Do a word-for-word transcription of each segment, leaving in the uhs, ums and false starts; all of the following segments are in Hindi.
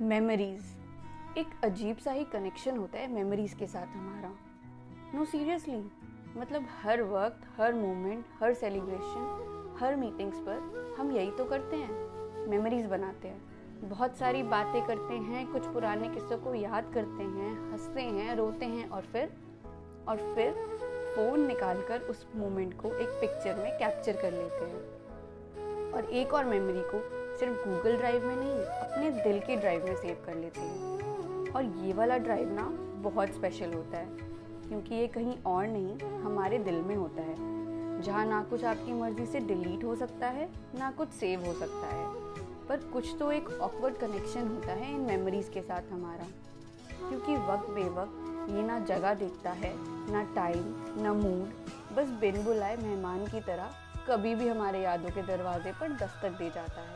मेमोरीज, एक अजीब सा ही कनेक्शन होता है मेमोरीज के साथ हमारा। नो सीरियसली, मतलब हर वक्त, हर मोमेंट, हर सेलिब्रेशन, हर मीटिंग्स पर हम यही तो करते हैं, मेमोरीज बनाते हैं। बहुत सारी बातें करते हैं, कुछ पुराने किस्सों को याद करते हैं, हंसते हैं, रोते हैं और फिर और फिर फ़ोन निकालकर उस मोमेंट को एक पिक्चर में कैप्चर कर लेते हैं और एक और मेमोरी को सिर्फ गूगल ड्राइव में नहीं, अपने दिल के ड्राइव में सेव कर लेते हैं। और ये वाला ड्राइव ना बहुत स्पेशल होता है, क्योंकि ये कहीं और नहीं, हमारे दिल में होता है, जहाँ ना कुछ आपकी मर्ज़ी से डिलीट हो सकता है, ना कुछ सेव हो सकता है। पर कुछ तो एक ऑकवर्ड कनेक्शन होता है इन मेमोरीज़ के साथ हमारा, क्योंकि वक्त बेवक्त ये ना जगह देखता है, ना टाइम, ना मूड, बस बिन बुलाए मेहमान की तरह कभी भी हमारे यादों के दरवाजे पर दस्तक दे जाता है।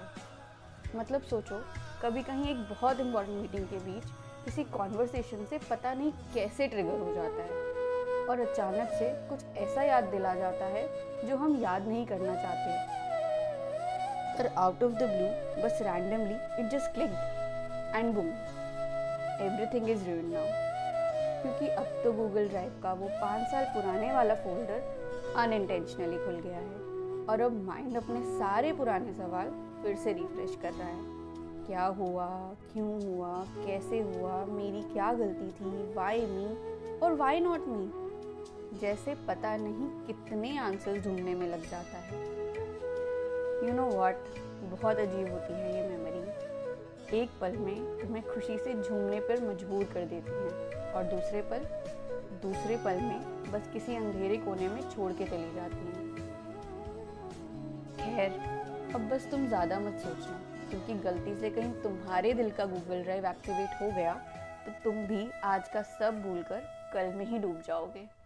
मतलब सोचो, कभी कहीं एक बहुत इम्पॉर्टेंट मीटिंग के बीच किसी कॉन्वर्सेशन से पता नहीं कैसे ट्रिगर हो जाता है और अचानक से कुछ ऐसा याद दिला जाता है जो हम याद नहीं करना चाहते, पर आउट ऑफ द ब्लू बस randomly it just clicked and boom, everything is ruined now. क्योंकि अब तो गूगल ड्राइव का वो पाँच साल पुराने वाला फोल्डर अनइंटेंशनली खुल गया है और अब माइंड अपने सारे पुराने सवाल फिर से रिफ्रेश कर रहा है। क्या हुआ, क्यों हुआ, कैसे हुआ, मेरी क्या गलती थी, वाई मी और वाई नॉट मी, जैसे पता नहीं कितने आंसर्स ढूंढने में लग जाता है। यू नो व्हाट, बहुत अजीब होती है ये मेमोरी, एक पल में तुम्हें खुशी से झूमने पर मजबूर कर देती हैं और दूसरे पल दूसरे पल में बस किसी अंधेरे कोने में छोड़ के चली जाती हैं। खैर, अब बस तुम ज़्यादा मत सोचना, क्योंकि गलती से कहीं तुम्हारे दिल का गूगल ड्राइव एक्टिवेट हो गया तो तुम भी आज का सब भूलकर कल में ही डूब जाओगे।